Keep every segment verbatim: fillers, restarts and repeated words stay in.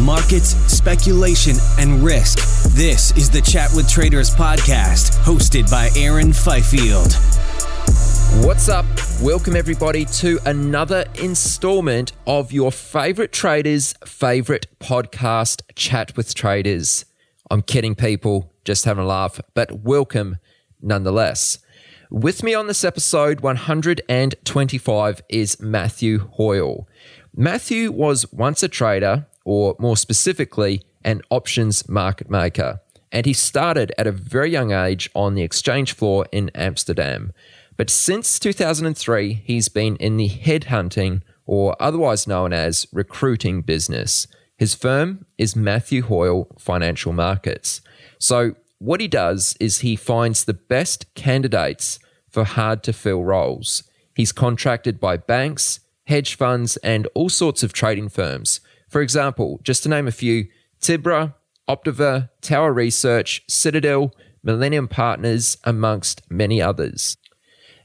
Markets, speculation, and risk. This is the Chat with Traders podcast, hosted by Aaron Fifield. What's up? Welcome everybody to another installment of your favorite trader's favorite podcast, Chat with Traders. I'm kidding people, just having a laugh, but welcome nonetheless. With me on this episode one hundred twenty-five is Matthew Hoyle. Matthew was once a trader, or more specifically, an options market maker. And he started at a very young age on the exchange floor in Amsterdam. But since two thousand three, he's been in the headhunting, or otherwise known as recruiting, business. His firm is Matthew Hoyle Financial Markets. So what he does is he finds the best candidates for hard-to-fill roles. He's contracted by banks, hedge funds, and all sorts of trading firms. For example, just to name a few, Tibra, Optiver, Tower Research, Citadel, Millennium Partners, amongst many others.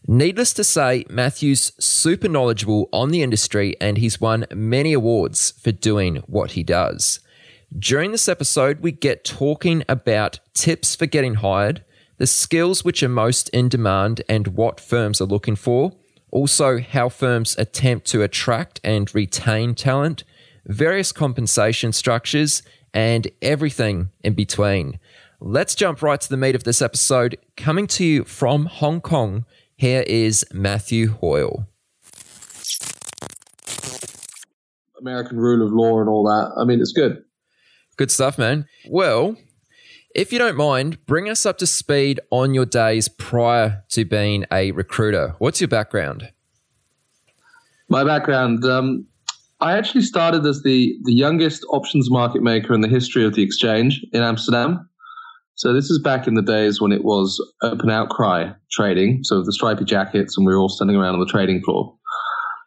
Needless to say, Matthew's super knowledgeable on the industry and he's won many awards for doing what he does. During this episode, we get talking about tips for getting hired, the skills which are most in demand and what firms are looking for, also how firms attempt to attract and retain talent, various compensation structures, and everything in between. Let's jump right to the meat of this episode. Coming to you from Hong Kong, here is Matthew Hoyle. American rule of law and all that. I mean, it's good. Good stuff, man. Well, if you don't mind, bring us up to speed on your days prior to being a recruiter. What's your background? My background... Um, I actually started as the, the youngest options market maker in the history of the exchange in Amsterdam. So this is back in the days when it was open outcry trading, so the stripy jackets, and we were all standing around on the trading floor.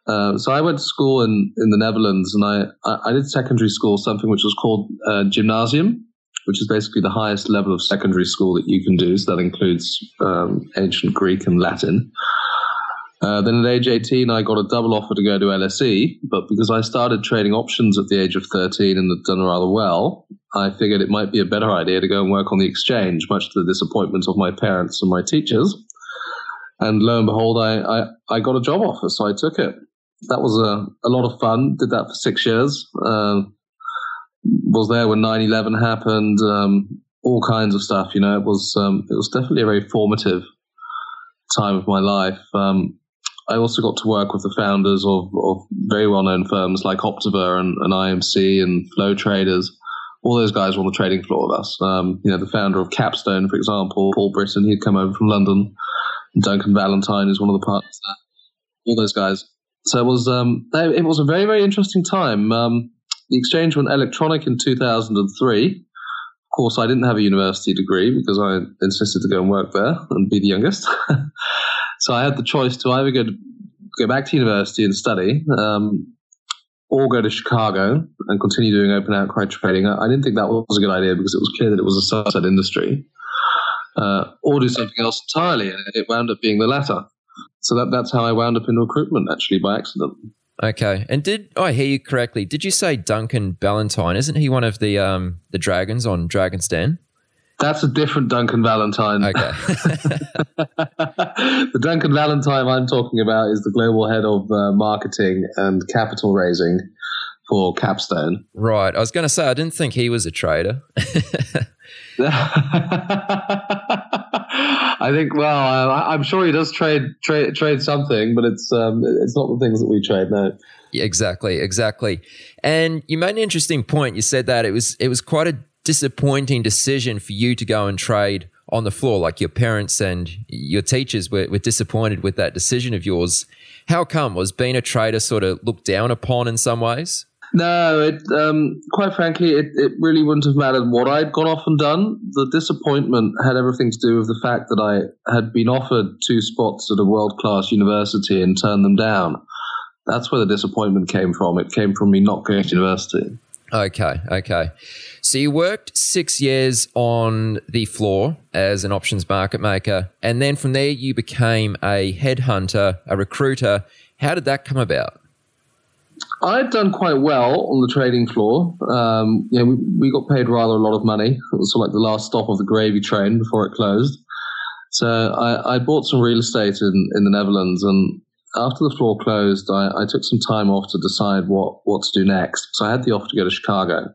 Uh, so I went to school in, in the Netherlands, and I, I, I did secondary school, something which was called uh, gymnasium, which is basically the highest level of secondary school that you can do. So that includes um, ancient Greek and Latin. Uh, then at age eighteen, I got a double offer to go to L S E, but because I started trading options at the age of thirteen and had done rather well, I figured it might be a better idea to go and work on the exchange, much to the disappointment of my parents and my teachers. And lo and behold, I, I, I got a job offer, so I took it. That was a, a lot of fun, did that for six years, uh, was there when nine eleven happened, um, all kinds of stuff, you know. It was, um, it was definitely a very formative time of my life. Um, I also got to work with the founders of, of very well-known firms like Optiver and, and I M C and Flow Traders. All those guys were on the trading floor with us. Um, you know, the founder of Capstone, for example, Paul Britton, he'd come over from London. And Duncan Valentine is one of the partners there. All those guys. So it was um, it was a very, very interesting time. Um, the exchange went electronic in two thousand three. Of course, I didn't have a university degree because I insisted to go and work there and be the youngest. So I had the choice to either go, to, go back to university and study um, or go to Chicago and continue doing open outcry trading. I, I didn't think that was a good idea because it was clear that it was a sunset industry. uh, or do something else entirely. And it wound up being the latter. So that, that's how I wound up in recruitment, actually, by accident. Okay. And did I hear you correctly? Did you say Duncan Valentine? Isn't he one of the um, the dragons on Dragon's Den? That's a different Duncan Valentine. Okay. The Duncan Valentine I'm talking about is the global head of uh, marketing and capital raising for Capstone. Right. I was going to say, I didn't think he was a trader. I think, well, I, I'm sure he does trade trade, trade something, but it's um, it's not the things that we trade, no. Yeah, exactly, exactly. And you made an interesting point. You said that it was it was quite a disappointing decision for you to go and trade on the floor. Like your parents and your teachers were, were disappointed with that decision of yours. How come? Was being a trader sort of looked down upon in some ways? No, it, um, quite frankly, it, it really wouldn't have mattered what I'd gone off and done. The disappointment had everything to do with the fact that I had been offered two spots at a world-class university and turned them down. That's where the disappointment came from. It came from me not going to university. Okay, okay. So you worked six years on the floor as an options market maker, and then from there you became a headhunter, a recruiter. How did that come about? I'd done quite well on the trading floor. Um, you know, we, we got paid rather a lot of money. It was sort of like the last stop of the gravy train before it closed. So I, I bought some real estate in, in the Netherlands, and after the floor closed, I, I took some time off to decide what, what to do next. So I had the offer to go to Chicago.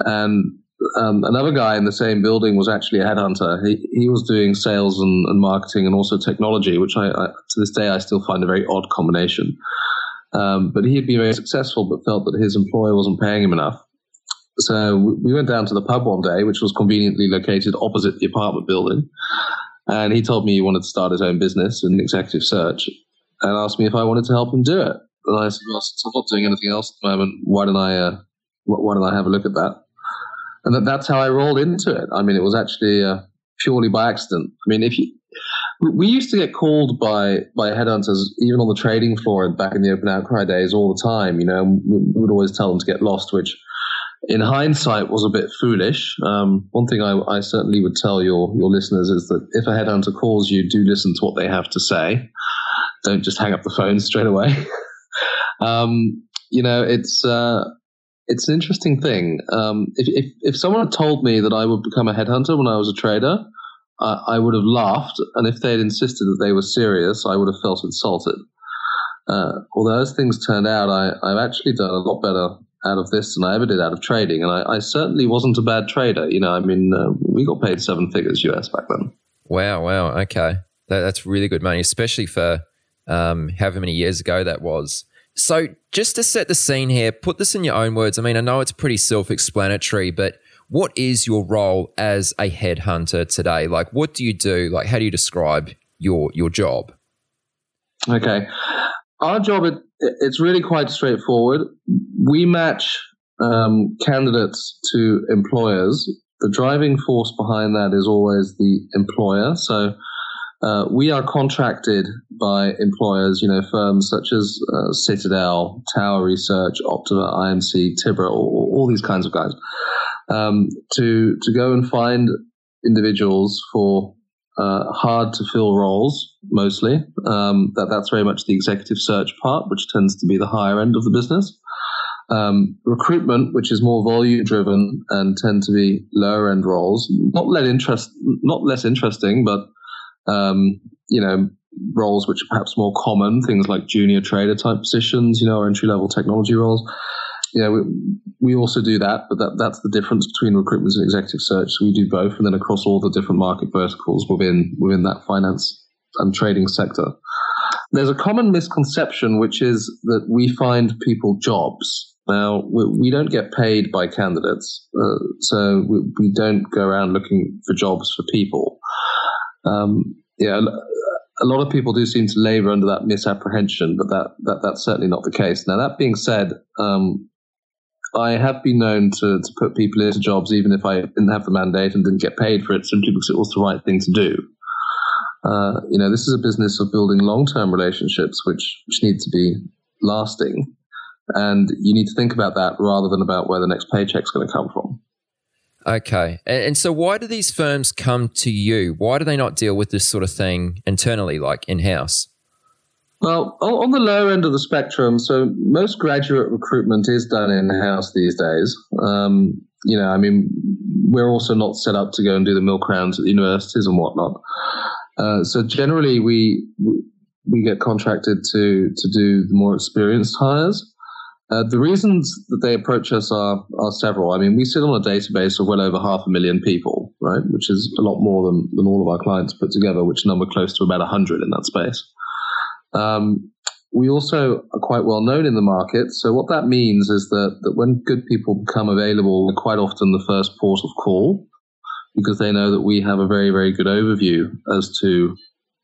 And um, another guy in the same building was actually a headhunter. He he was doing sales and, and marketing and also technology, which I, I to this day I still find a very odd combination. Um, but he had been very successful, but felt that his employer wasn't paying him enough. So we went down to the pub one day, which was conveniently located opposite the apartment building. And he told me he wanted to start his own business in executive search and asked me if I wanted to help him do it. And I said, well, since I'm not doing anything else at the moment, why don't I, uh, why don't I have a look at that? And that, that's how I rolled into it. I mean, it was actually uh, purely by accident. I mean, if you... We used to get called by, by headhunters, even on the trading floor and back in the open outcry days all the time, you know, and we would always tell them to get lost, which in hindsight was a bit foolish. Um, one thing I, I certainly would tell your, your listeners is that if a headhunter calls you, do listen to what they have to say. Don't just hang up the phone straight away. um, you know, it's, uh, it's an interesting thing. Um, if, if, if someone had told me that I would become a headhunter when I was a trader, I would have laughed, and if they had insisted that they were serious, I would have felt insulted. Uh, although, as things turned out, I, I've actually done a lot better out of this than I ever did out of trading, and I, I certainly wasn't a bad trader. You know, I mean, uh, we got paid seven figures U S back then. Wow, wow, okay. That, that's really good money, especially for um, however many years ago that was. So just to set the scene here, put this in your own words. I mean, I know it's pretty self-explanatory, but what is your role as a headhunter today? Like, what do you do? Like, how do you describe your your job? Okay. Our job, it, it's really quite straightforward. We match um, candidates to employers. The driving force behind that is always the employer. So uh, we are contracted by employers, you know, firms such as uh, Citadel, Tower Research, Optiver, I M C, Tibra, all, all these kinds of guys. Um, to to go and find individuals for uh, hard to fill roles, mostly. Um, that that's very much the executive search part, which tends to be the higher end of the business. Um, recruitment, which is more volume driven and tend to be lower end roles, not less interest, not less interesting, but um, you know, roles which are perhaps more common, things like junior trader type positions, you know, or entry level technology roles. You know, we, we also do that, but that, that's the difference between recruitment and executive search. So we do both, and then across all the different market verticals within within that finance and trading sector. There's a common misconception, which is that we find people jobs. Now, we, we don't get paid by candidates, uh, so we, we don't go around looking for jobs for people. Um, yeah, a lot of people do seem to labor under that misapprehension, but that, that that's certainly not the case. Now, that being said, um, I have been known to, to put people into jobs even if I didn't have the mandate and didn't get paid for it, simply because it was the right thing to do. Uh, you know, this is a business of building long-term relationships, which, which need to be lasting. And you need to think about that rather than about where the next paycheck's going to come from. Okay. And so why do these firms come to you? Why do they not deal with this sort of thing internally, like in-house? Well, on the low end of the spectrum, so most graduate recruitment is done in-house these days. Um, you know, I mean, we're also not set up to go and do the milk rounds at the universities and whatnot. Uh, so generally, we we get contracted to to do the more experienced hires. Uh, the reasons that they approach us are are several. I mean, we sit on a database of well over half a million people, right? Which is a lot more than, than all of our clients put together, which number close to about one hundred in that space. Um, we also are quite well known in the market. So what that means is that, that when good people become available, we're quite often the first port of call because they know that we have a very, very good overview as to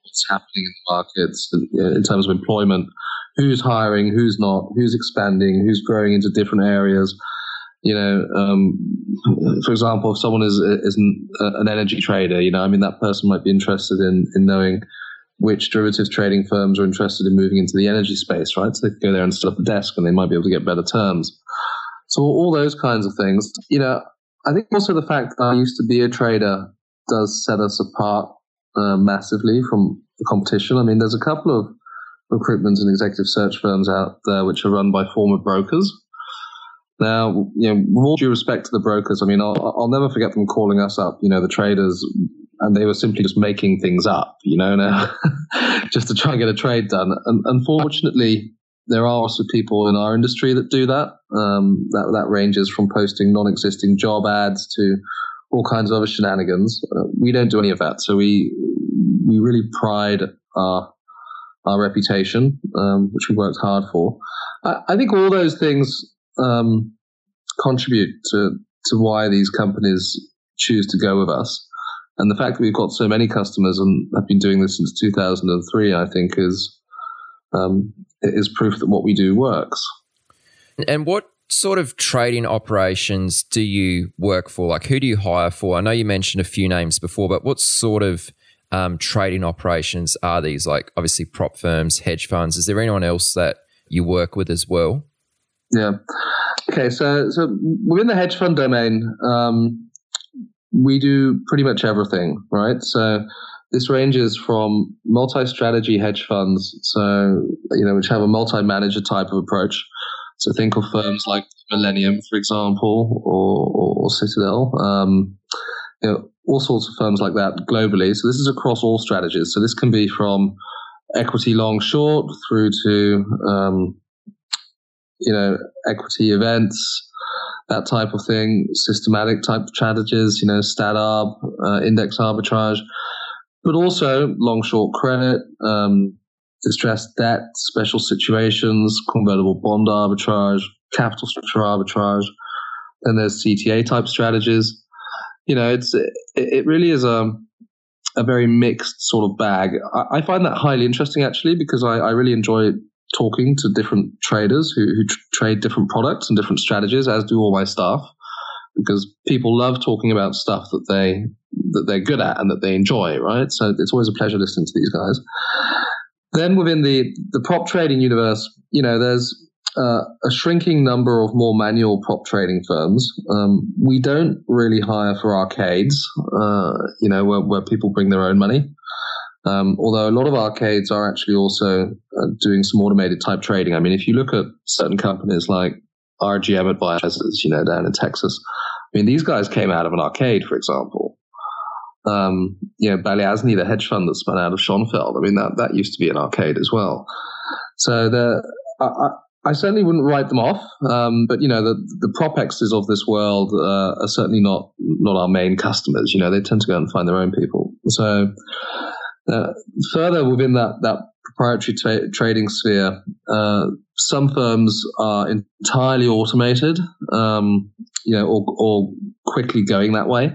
what's happening in the markets in, in terms of employment, who's hiring, who's not, who's expanding, who's growing into different areas. You know, um, for example, if someone is, is an, an energy trader, you know, I mean, that person might be interested in, in knowing which derivative trading firms are interested in moving into the energy space, right? So they could go there and set up a desk and they might be able to get better terms. So all those kinds of things. You know, I think also the fact that I used to be a trader does set us apart uh, massively from the competition. I mean, there's a couple of recruitment and executive search firms out there which are run by former brokers. Now, you know, with all due respect to the brokers, I mean, I'll, I'll never forget them calling us up, you know, the traders, and they were simply just making things up, you know, now, just to try and get a trade done. And unfortunately, there are also people in our industry that do that. Um, that, that ranges from posting non-existing job ads to all kinds of other shenanigans. Uh, we don't do any of that. So we we really pride our our reputation, um, which we worked hard for. I, I think all those things um, contribute to, to why these companies choose to go with us. And the fact that we've got so many customers and have been doing this since two thousand three, I think, is um, is proof that what we do works. And what sort of trading operations do you work for? Like, who do you hire for? I know you mentioned a few names before, but what sort of um, trading operations are these? Like, obviously, prop firms, hedge funds. Is there anyone else that you work with as well? Yeah. Okay, so so within the hedge fund domain, um, we do pretty much everything, right? So this ranges from multi-strategy hedge funds, so you know, which have a multi-manager type of approach. So think of firms like Millennium, for example, or, or, or Citadel, um, you know, all sorts of firms like that globally. So this is across all strategies. So this can be from equity long-short through to um, you know, equity events, that type of thing, systematic type of strategies, you know, stat arb, uh, index arbitrage, but also long-short credit, um, distressed debt, special situations, convertible bond arbitrage, capital structure arbitrage. Then there's C T A type strategies. You know, it's it, it really is a a very mixed sort of bag. I, I find that highly interesting actually because I, I really enjoy talking to different traders who, who tr- trade different products and different strategies, as do all my staff, because people love talking about stuff that they that they're good at and that they enjoy, right? So it's always a pleasure listening to these guys. Then within the the prop trading universe, you know, there's uh, a shrinking number of more manual prop trading firms. Um, we don't really hire for arcades, uh, you know, where, where people bring their own money. Um, although a lot of arcades are actually also uh, doing some automated type trading. I mean, if you look at certain companies like R G M Advisors, you know, down in Texas, I mean, these guys came out of an arcade, for example. Um, you know, Balyasny, the hedge fund that spun out of Schoenfeld, I mean, that, that used to be an arcade as well. So the, I, I certainly wouldn't write them off. Um, but, you know, the, the PropExes of this world uh, are certainly not, not our main customers. You know, they tend to go and find their own people. So... Uh, further within that, that proprietary tra- trading sphere, uh, some firms are entirely automated, um, you know, or, or quickly going that way.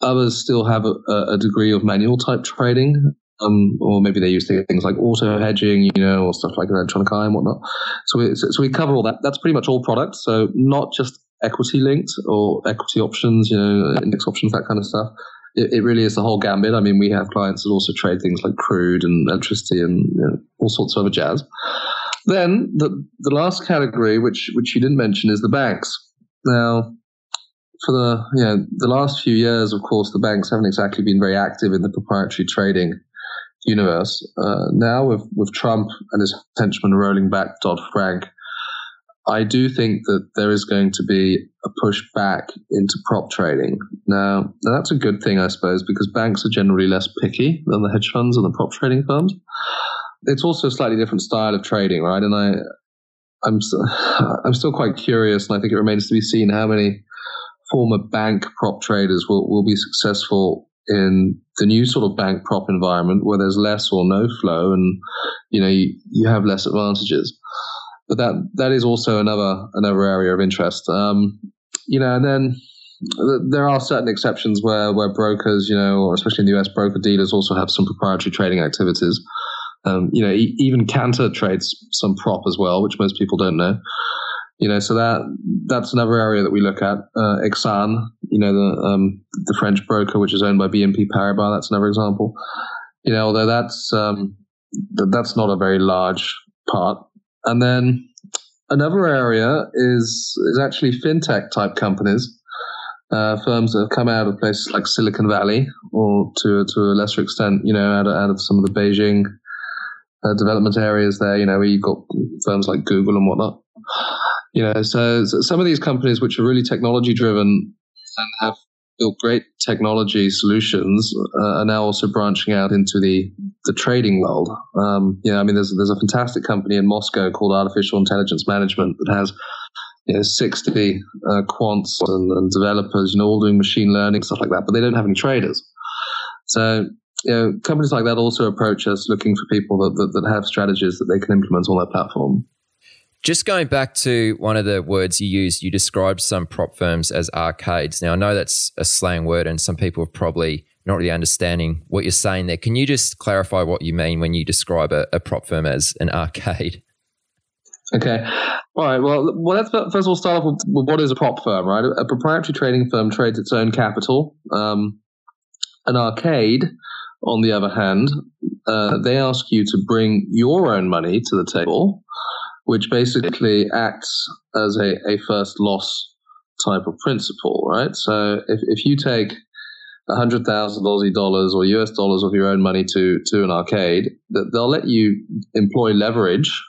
Others still have a, a degree of manual type trading, um, or maybe they use things like auto hedging, you know, or stuff like electronic eye and whatnot. So we, so we cover all that. That's pretty much all products. So not just equity linked or equity options, you know, index options, that kind of stuff. It really is the whole gambit. I mean, we have clients that also trade things like crude and electricity and you know, all sorts of other jazz. Then the the last category, which which you didn't mention, is the banks. Now, for the you know, the last few years, of course, the banks haven't exactly been very active in the proprietary trading universe. Uh, now with with Trump and his henchmen rolling back Dodd-Frank, I do think that there is going to be a push back into prop trading. Now, now that's a good thing, I suppose, because banks are generally less picky than the hedge funds and the prop trading firms. It's also a slightly different style of trading, right? And I, I'm, st- I'm still quite curious, and I think it remains to be seen how many former bank prop traders will, will be successful in the new sort of bank prop environment where there's less or no flow, and you know you, you have less advantages. But that that is also another another area of interest. Um, you know, and then th- there are certain exceptions where where brokers, you know, or especially in the U S, broker dealers also have some proprietary trading activities. Um, you know, e- even Cantor trades some prop as well, which most people don't know. You know, so that that's another area that we look at. Uh, Exane, you know, the um, the French broker, which is owned by B N P Paribas, that's another example. You know, although that's um, th- that's not a very large part. And then another area is is actually fintech type companies, uh, firms that have come out of places like Silicon Valley, or to to a lesser extent, you know, out of, out of some of the Beijing uh, development areas there. You know, where you've got firms like Google and whatnot. You know, so, so some of these companies which are really technology driven and have built great technology solutions uh, are now also branching out into the, the trading world. Um, you know, I mean, there's there's a fantastic company in Moscow called Artificial Intelligence Management that has you know sixty uh, quants and, and developers, you know, all doing machine learning stuff like that, but they don't have any traders. So you know, companies like that also approach us looking for people that that, that have strategies that they can implement on their platform. Just going back to one of the words you used, you described some prop firms as arcades. Now, I know that's a slang word and some people are probably not really understanding what you're saying there. Can you just clarify what you mean when you describe a, a prop firm as an arcade? Okay. All right. Well, well, let's first of all start off with, with what is a prop firm, right? A proprietary trading firm trades its own capital. Um, an arcade, on the other hand, uh, they ask you to bring your own money to the table, which basically acts as a, a first loss type of principle, right? So if, if you take one hundred thousand Aussie dollars or U S dollars of your own money to, to an arcade, they'll let you employ leverage,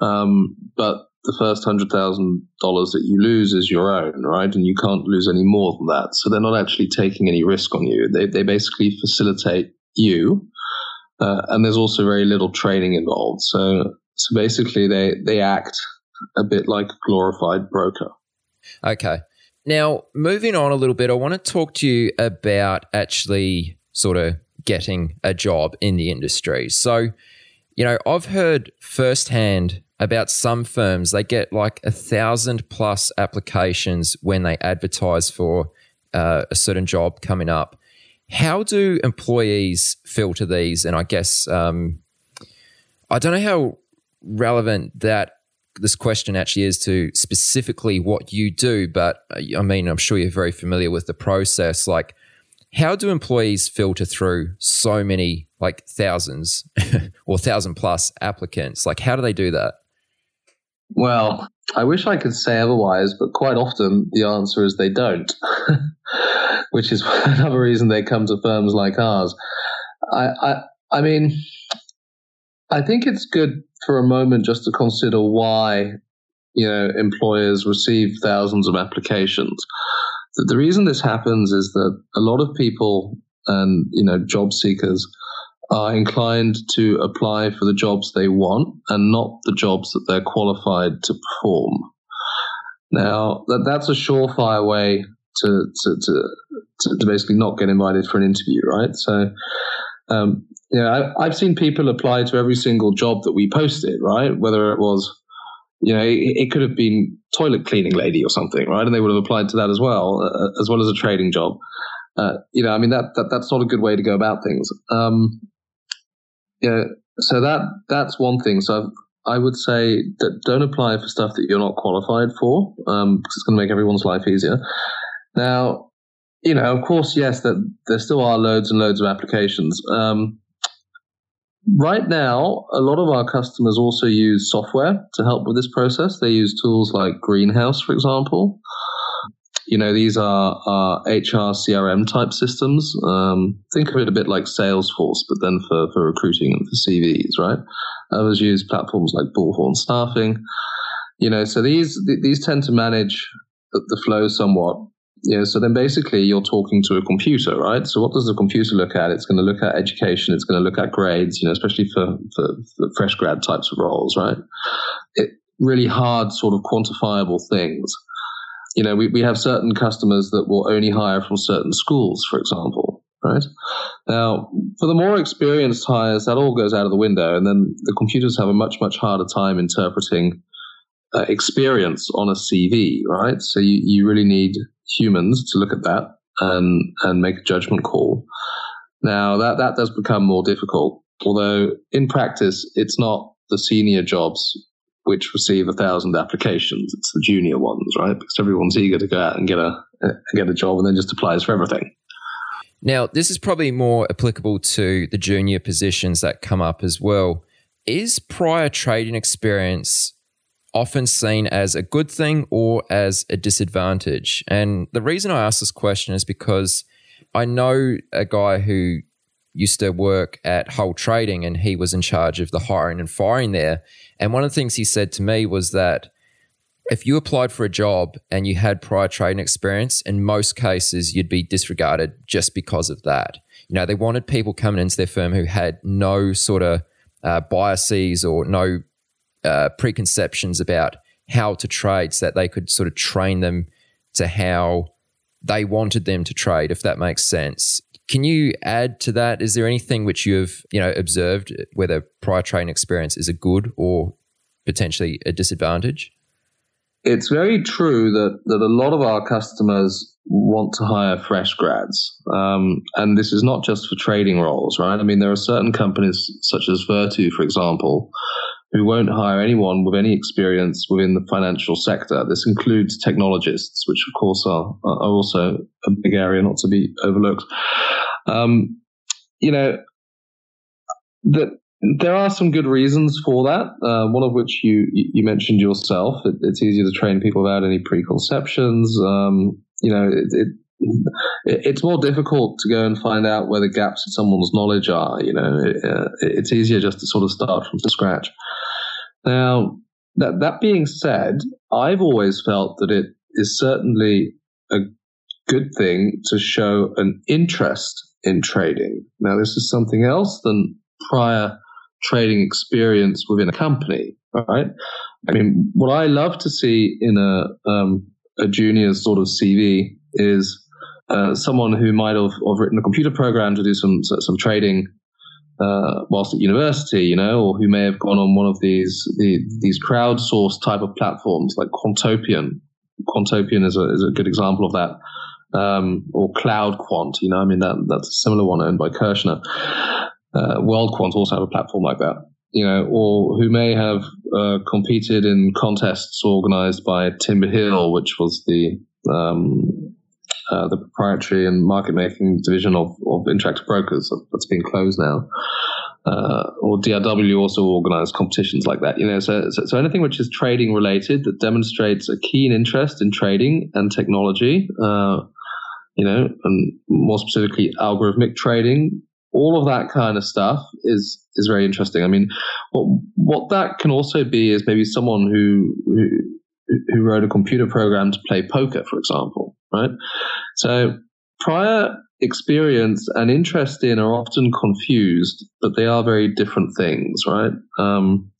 um, but the first one hundred thousand dollars that you lose is your own, right? And you can't lose any more than that. So they're not actually taking any risk on you. They, they basically facilitate you, uh, and there's also very little trading involved. So... So basically, they, they act a bit like a glorified broker. Okay. Now, moving on a little bit, I want to talk to you about actually sort of getting a job in the industry. So, you know, I've heard firsthand about some firms, they get like a thousand plus applications when they advertise for uh, a certain job coming up. How do employees filter these? And I guess, um, I don't know how relevant that this question actually is to specifically what you do, but I mean, I'm sure you're very familiar with the process. Like, how do employees filter through so many, like thousands or thousand plus applicants? Like, how do they do that? Well, I wish I could say otherwise, but quite often the answer is they don't, which is another reason they come to firms like ours. I, I, I mean, I think it's good for a moment just to consider why, you know, employers receive thousands of applications. The, the reason this happens is that a lot of people and, you know, job seekers are inclined to apply for the jobs they want and not the jobs that they're qualified to perform. Now, that that's a surefire way to to to, to, to basically not get invited for an interview, right? So Um, you know, I, I've seen people apply to every single job that we posted, right? Whether it was, you know, it, it could have been toilet cleaning lady or something, right? And they would have applied to that as well, uh, as well as a trading job. Uh, you know, I mean, that, that that's not a good way to go about things. Um, you know, so that that's one thing. So I've, I would say that don't apply for stuff that you're not qualified for, um, because it's going to make everyone's life easier. Now, you know, of course, yes, that there still are loads and loads of applications. Um, right now, a lot of our customers also use software to help with this process. They use tools like Greenhouse, for example. You know, these are, are H R C R M type systems. Um, think of it a bit like Salesforce, but then for, for recruiting and for C Vs, right? Others use platforms like Bullhorn Staffing. You know, so these th- these tend to manage the, the flow somewhat. You know, so then basically you're talking to a computer, right? So what does the computer look at? It's going to look at education. It's going to look at grades, you know, especially for, for, for fresh grad types of roles, right? It, really hard sort of quantifiable things. You know, we, we have certain customers that will only hire from certain schools, for example, right? Now, for the more experienced hires, that all goes out of the window, and then the computers have a much, much harder time interpreting uh, experience on a C V, right? So you, you really need humans to look at that and and make a judgment call. Now, that, that does become more difficult, although in practice, it's not the senior jobs which receive a thousand applications. It's the junior ones, right? Because everyone's eager to go out and get a get a job and then just applies for everything. Now, this is probably more applicable to the junior positions that come up as well. Is prior trading experience often seen as a good thing or as a disadvantage? And the reason I ask this question is because I know a guy who used to work at Hull Trading, and he was in charge of the hiring and firing there. And one of the things he said to me was that if you applied for a job and you had prior trading experience, in most cases, you'd be disregarded just because of that. You know, they wanted people coming into their firm who had no sort of uh, biases or no uh, preconceptions about how to trade, so that they could sort of train them to how they wanted them to trade, if that makes sense. Can you add to that? Is there anything which you've, you know, observed, whether prior trading experience is a good or potentially a disadvantage? It's very true that that a lot of our customers want to hire fresh grads. Um, and this is not just for trading roles, right? I mean, there are certain companies such as Virtu, for example, who won't hire anyone with any experience within the financial sector. This includes technologists, which of course are, are also a big area not to be overlooked. Um, you know, the, there are some good reasons for that, uh, one of which you, you mentioned yourself. It, it's easier to train people without any preconceptions. Um, you know, it, it It's more difficult to go and find out where the gaps in someone's knowledge are. You know, it's easier just to sort of start from scratch. Now, that that being said, I've always felt that it is certainly a good thing to show an interest in trading. Now, this is something else than prior trading experience within a company, right? I mean, what I love to see in a um, a junior sort of C V is Uh, someone who might have, have written a computer program to do some some trading uh, whilst at university, you know, or who may have gone on one of these the, these crowdsourced type of platforms like Quantopian. Quantopian is a is a good example of that, um, or Cloud Quant. You know, I mean that that's a similar one owned by Kirshner. Uh, World Quant also have a platform like that. You know, or who may have uh, competed in contests organised by Timber Hill, which was the um, Uh, the proprietary and market-making division of, of Interactive Brokers that's been closed now. Uh, or D R W also organise competitions like that. You know, so, so so anything which is trading related that demonstrates a keen interest in trading and technology, uh, you know, and more specifically algorithmic trading, all of that kind of stuff is is very interesting. I mean, what what that can also be is maybe someone who who, who wrote a computer program to play poker, for example. Right, so prior experience and interest in are often confused, but they are very different things. Right, um,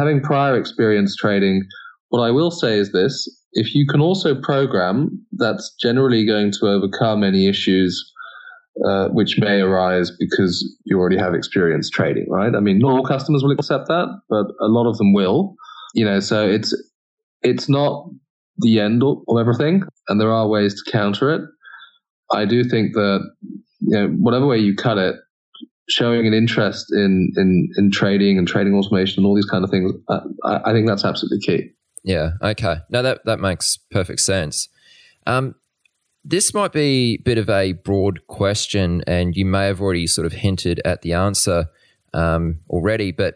having prior experience trading, what I will say is this: if you can also program, that's generally going to overcome any issues uh, which may arise because you already have experience trading. Right, I mean, not all customers will accept that, but a lot of them will. You know, so it's it's not the end of everything, and there are ways to counter it. I do think that, you know, whatever way you cut it, showing an interest in in, in trading and trading automation and all these kind of things, I, I think that's absolutely key. Yeah. Okay. No, that that makes perfect sense. Um, this might be a bit of a broad question, and you may have already sort of hinted at the answer um, already. But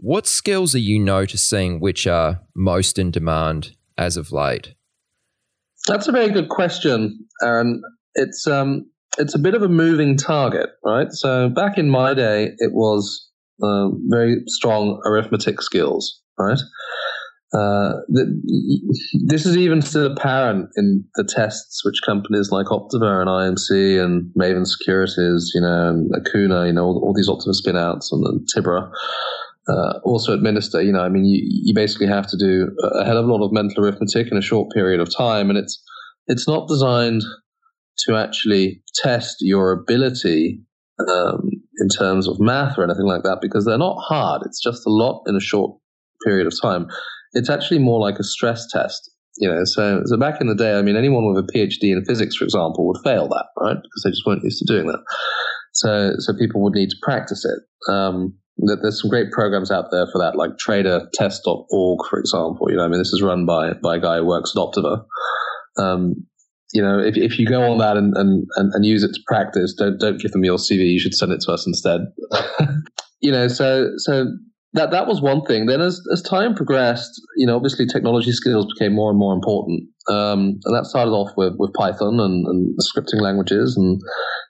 what skills are you noticing which are most in demand as of late? That's a very good question, Aaron. It's um, it's a bit of a moving target, right? So back in my day, it was uh, very strong arithmetic skills, right? Uh, the, this is even still apparent in the tests which companies like Optiver and I M C and Maven Securities, you know, and Acuna, you know, all, all these Optiver spinouts and, and Tibra uh, also administer. You know, I mean, you, you basically have to do a hell of a lot of mental arithmetic in a short period of time, and it's it's not designed to actually test your ability um, in terms of math or anything like that, because they're not hard. It's just a lot in a short period of time. It's actually more like a stress test, you know. So, so back in the day, I mean, anyone with a PhD in physics, for example, would fail that, right? Because they just weren't used to doing that. So, so people would need to practice it. Um, there's some great programs out there for that, like trader test dot org, for example. You know, I mean, this is run by by a guy who works at Optiver. Um, you know, if if you go on that and and and use it to practice, don't don't give them your C V. You should send it to us instead. You know, so so. That that was one thing. Then as as time progressed, you know, obviously technology skills became more and more important. Um, and that started off with, with Python and, and scripting languages, and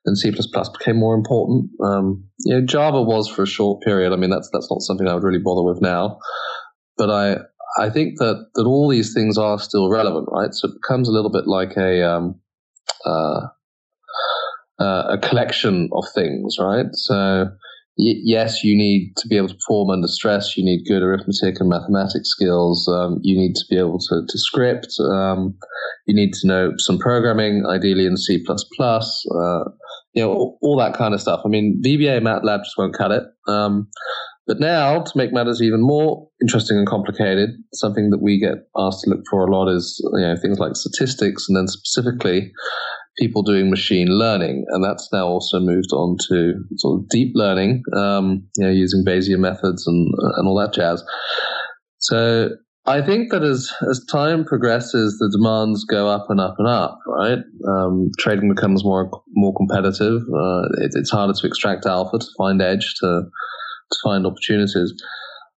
and C plus plus became more important. Um, you know, Java was for a short period. I mean, that's that's not something I would really bother with now. But I I think that, that all these things are still relevant, right? So it becomes a little bit like a um, uh, uh, a collection of things, right? So. Yes, you need to be able to perform under stress. You need good arithmetic and mathematics skills. Um, you need to be able to, to script. Um, you need to know some programming, ideally in C plus plus. Uh, you know, all, all that kind of stuff. I mean, V B A MATLAB just won't cut it. Um, but now, to make matters even more interesting and complicated, something that we get asked to look for a lot is, you know, things like statistics, and then specifically people doing machine learning, and that's now also moved on to sort of deep learning, um, you know, using Bayesian methods and and all that jazz. So I think that as as time progresses, the demands go up and up and up, right? Um, trading becomes more more competitive. Uh, it, it's harder to extract alpha, to find edge, to to find opportunities.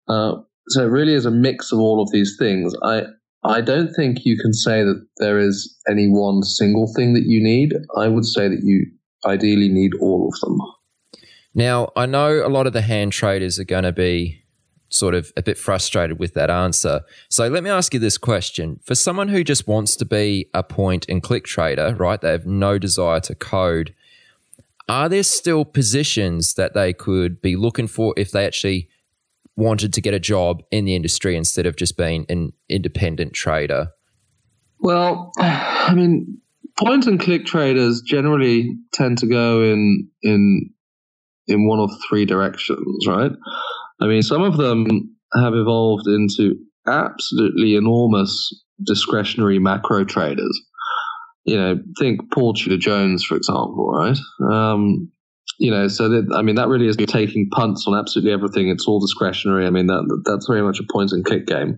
Uh, so it really is a mix of all of these things. I. I don't think you can say that there is any one single thing that you need. I would say that you ideally need all of them. Now, I know a lot of the hand traders are going to be sort of a bit frustrated with that answer. So let me ask you this question. For someone who just wants to be a point and click trader, right, they have no desire to code, are there still positions that they could be looking for if they actually wanted to get a job in the industry instead of just being an independent trader? Well, I mean, point and click traders generally tend to go in in in one of three directions, right? I mean, some of them have evolved into absolutely enormous discretionary macro traders. You know, think Paul Tudor Jones, for example, right? Um, You know, so that, I mean, that really is taking punts on absolutely everything. It's all discretionary. I mean, that that's very much a point and click game.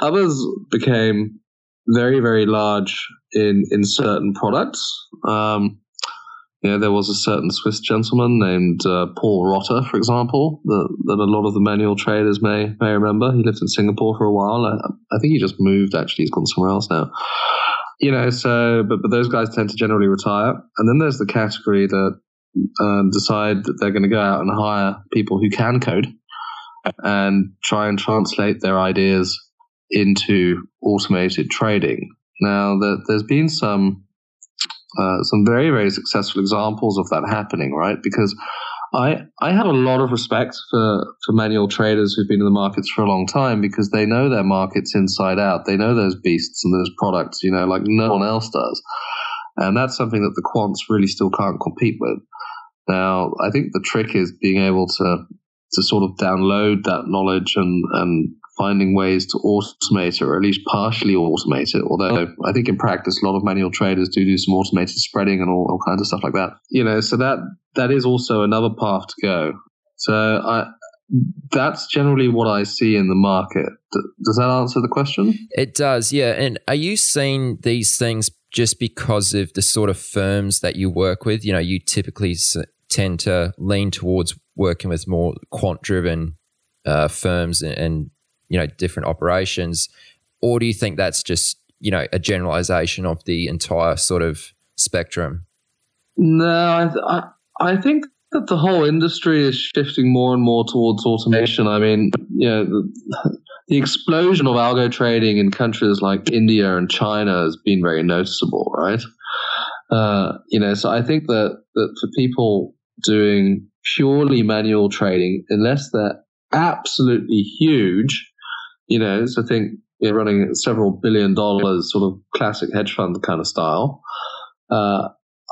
Others became very, very large in in certain products. Um, you know, there was a certain Swiss gentleman named uh, Paul Rotter, for example, that, that a lot of the manual traders may may remember. He lived in Singapore for a while. I, I think he just moved. Actually, he's gone somewhere else now. You know, so but but those guys tend to generally retire, and then there's the category that. Um, decide that they're going to go out and hire people who can code and try and translate their ideas into automated trading. Now, there, there's been some uh, some very, very successful examples of that happening, right? Because I I have a lot of respect for, for manual traders who've been in the markets for a long time, because they know their markets inside out. They know those beasts and those products, you know, like no one else does. And that's something that the quants really still can't compete with. Now, I think the trick is being able to to sort of download that knowledge and, and finding ways to automate it, or at least partially automate it. Although I think in practice, a lot of manual traders do do some automated spreading and all, all kinds of stuff like that. You know, so that that is also another path to go. So I, that's generally what I see in the market. Does that answer the question? It does, yeah. And are you seeing these things just because of the sort of firms that you work with? You know, you typically tend to lean towards working with more quant-driven uh, firms and, and, you know, different operations. Or do you think that's just you know, a generalization of the entire sort of spectrum? No, I th- I think that the whole industry is shifting more and more towards automation. I mean, you know, the, the explosion of algo trading in countries like India and China has been very noticeable, right? Uh, you know, so I think that, that for people doing purely manual trading, unless they're absolutely huge, you know, so I think you're running several billion dollars, sort of classic hedge fund kind of style. Uh,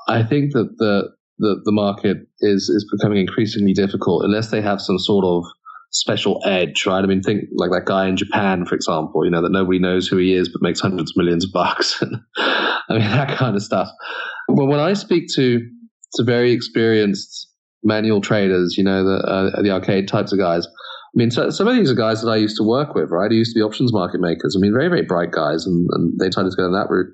I think that the the, the market is, is becoming increasingly difficult unless they have some sort of special edge, right? I mean, think like that guy in Japan, for example, you know, that nobody knows who he is but makes hundreds of millions of bucks. I mean, that kind of stuff. But when I speak to to very experienced manual traders, you know, the uh, the arcade types of guys, I mean, so, some of these are guys that I used to work with, right? Who used to be options market makers. I mean, very, very bright guys, and, and they decided to go in that route.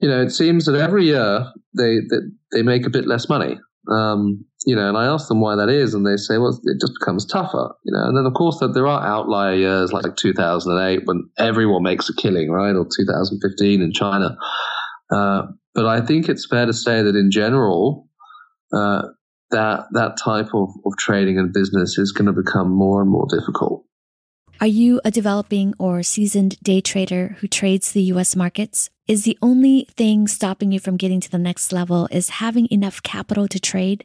You know, it seems that every year they they, they make a bit less money. Um, you know, and I asked them why that is, and they say, well, it just becomes tougher. You know, and then of course that there are outlier years like two thousand eight when everyone makes a killing, right? Or two thousand fifteen in China. Uh, but I think it's fair to say that in general, uh, that that type of, of trading and business is going to become more and more difficult. Are you a developing or seasoned day trader who trades the U S markets? Is the only thing stopping you from getting to the next level is having enough capital to trade?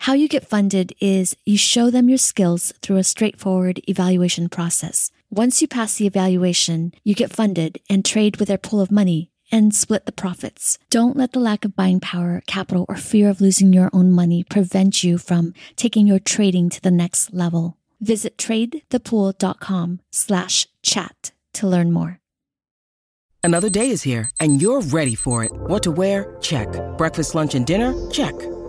How you get funded is you show them your skills through a straightforward evaluation process. Once you pass the evaluation, you get funded and trade with their pool of money and split the profits. Don't let the lack of buying power, capital, or fear of losing your own money prevent you from taking your trading to the next level. Visit tradethepool.com slash chat to learn more. Another day is here, and you're ready for it. What to wear? Check. Breakfast, lunch, and dinner? Check.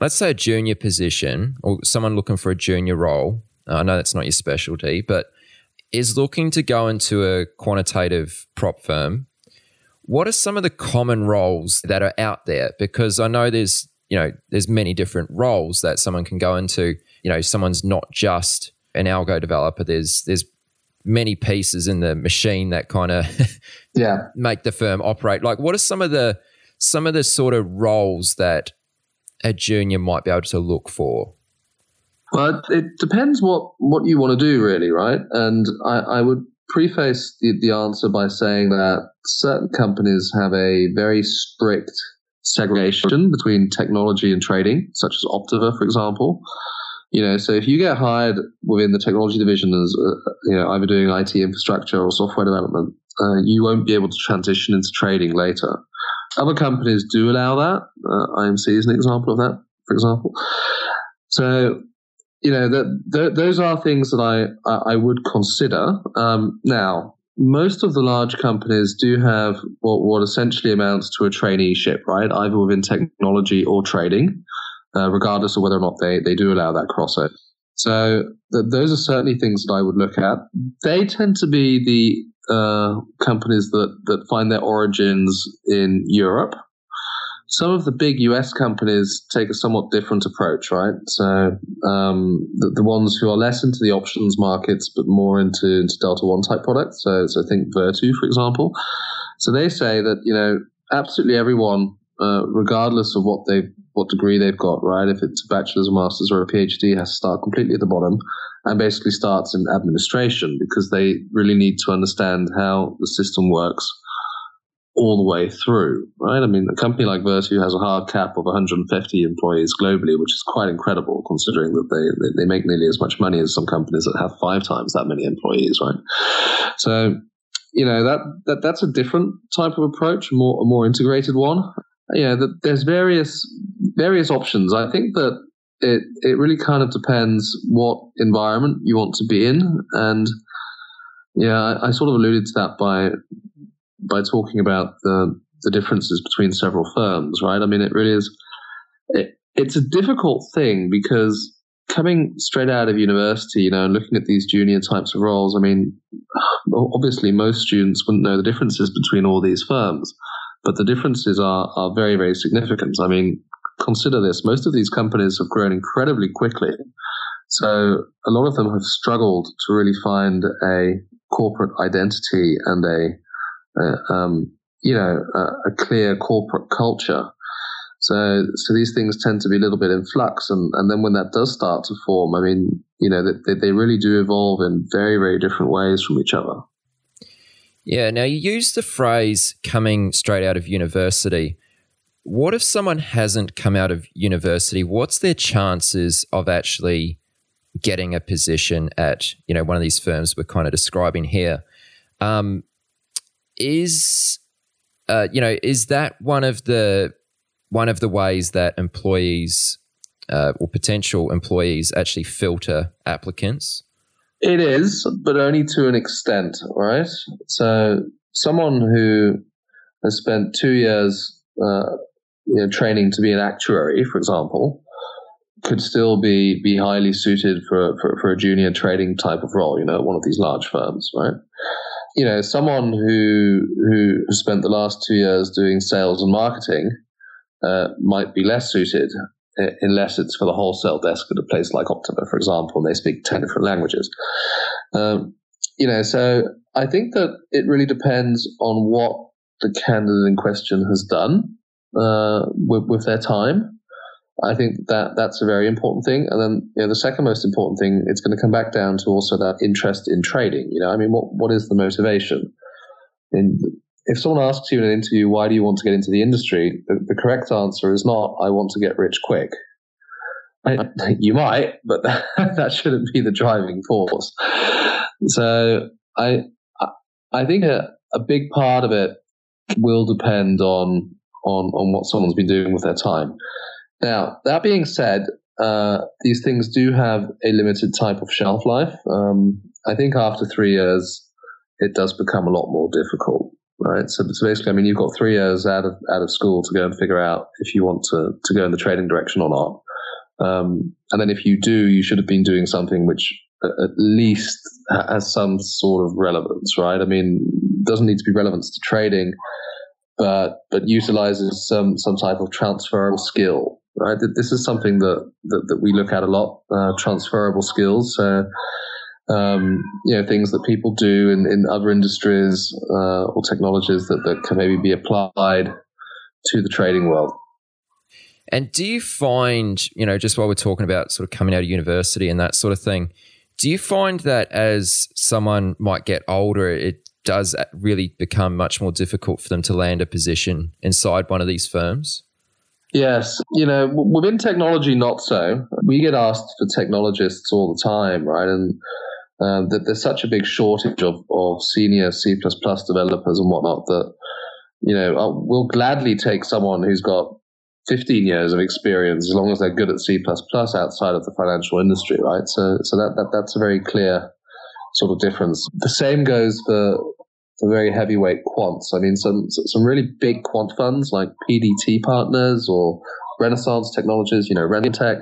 let's say a junior position or someone looking for a junior role. I know that's not your specialty, but is looking to go into a quantitative prop firm. What are some of the common roles that are out there? Because I know there's, you know, there's many different roles that someone can go into. You know, someone's not just an algo developer. There's there's many pieces in the machine that kind of yeah make the firm operate. Like, what are some of the some of the sort of roles that a junior might be able to look for? Well, it depends what what you want to do, really, right? And I, I would preface the, the answer by saying that certain companies have a very strict segregation between technology and trading, such as Optiver, for example. You know, so if you get hired within the technology division as uh, you know, either doing I T infrastructure or software development, uh, you won't be able to transition into trading later. Other companies do allow that. Uh, I M C is an example of that, for example. So, you know, that th- those are things that I, I would consider. Um, now, most of the large companies do have what, what essentially amounts to a traineeship, right? Either within technology or trading, uh, regardless of whether or not they, they do allow that crossover. So th- those are certainly things that I would look at. They tend to be the uh, companies that, that find their origins in Europe. Some of the big U S companies take a somewhat different approach, right? So um, the, the ones who are less into the options markets but more into, into Delta one type products, so, so I think Virtu, for example. So they say that, you know, absolutely everyone, uh, regardless of what they what degree they've got, right, if it's a bachelor's, a master's, or a PhD, has to start completely at the bottom and basically starts in administration because they really need to understand how the system works. all the way through, right? I mean, a company like Virtu has a hard cap of one hundred fifty employees globally, which is quite incredible considering that they, they, they make nearly as much money as some companies that have five times that many employees, right? So, you know, that, that that's a different type of approach, more a more integrated one. Yeah, that there's various various options. I think that it it really kind of depends what environment you want to be in, and yeah, I, I sort of alluded to that by by talking about the the differences between several firms, right? I mean, it really is it, it's a difficult thing because coming straight out of university, you know, and looking at these junior types of roles, I mean, obviously most students wouldn't know the differences between all these firms. But the differences are, are very, very significant. I mean, consider this. Most of these companies have grown incredibly quickly. So a lot of them have struggled to really find a corporate identity and a, uh, um, you know, a, a clear corporate culture. So so these things tend to be a little bit in flux. And, and then when that does start to form, I mean, you know, they, they really do evolve in very, very different ways from each other. Yeah. Now, you use the phrase coming straight out of university. What if someone hasn't come out of university? What's their chances of actually getting a position at, you know, one of these firms we're kind of describing here? Um, is, uh, you know, is that one of the one of the ways that employees uh, or potential employees actually filter applicants? It is, but only to an extent, right? So someone who has spent two years uh, you know, training to be an actuary, for example, could still be be highly suited for, for, for a junior trading type of role, you know, at one of these large firms, right? You know, someone who who spent the last two years doing sales and marketing uh, might be less suited, unless it's for the wholesale desk at a place like Optiver, for example, and they speak ten different languages. Um, you know, so I think that it really depends on what the candidate in question has done uh, with, with their time. I think that that's a very important thing. And then, you know, the second most important thing, it's going to come back down to also that interest in trading. You know, I mean, what what is the motivation? In If someone asks you in an interview, why do you want to get into the industry? The, the correct answer is not, I want to get rich quick. I, you might, but that, that shouldn't be the driving force. So I I think a, a big part of it will depend on, on, on what someone's been doing with their time. Now, that being said, uh, these things do have a limited type of shelf life. Um, I think after three years, it does become a lot more difficult. Right, so, so basically, I mean, you've got three years out of out of school to go and figure out if you want to, to go in the trading direction or not. Um, and then if you do, you should have been doing something which at least has some sort of relevance, right? I mean, it doesn't need to be relevance to trading, but but utilizes some some type of transferable skill, right? This is something that that, that we look at a lot, uh, transferable skills. So. Um, you know, things that people do in, in other industries uh, or technologies that, that can maybe be applied to the trading world. And do you find, you know, just while we're talking about sort of coming out of university and that sort of thing, do you find that as someone might get older, it does really become much more difficult for them to land a position inside one of these firms? Yes. You know, within technology, not so. We get asked for technologists all the time, right? And Uh, that there's such a big shortage of, of senior C plus plus developers and whatnot that, you know, we'll gladly take someone who's got fifteen years of experience as long as they're good at C plus plus outside of the financial industry, right? So so that, that that's a very clear sort of difference. The same goes for the very heavyweight quants. I mean, some some really big quant funds like P D T Partners or Renaissance Technologies, you know, Renatech.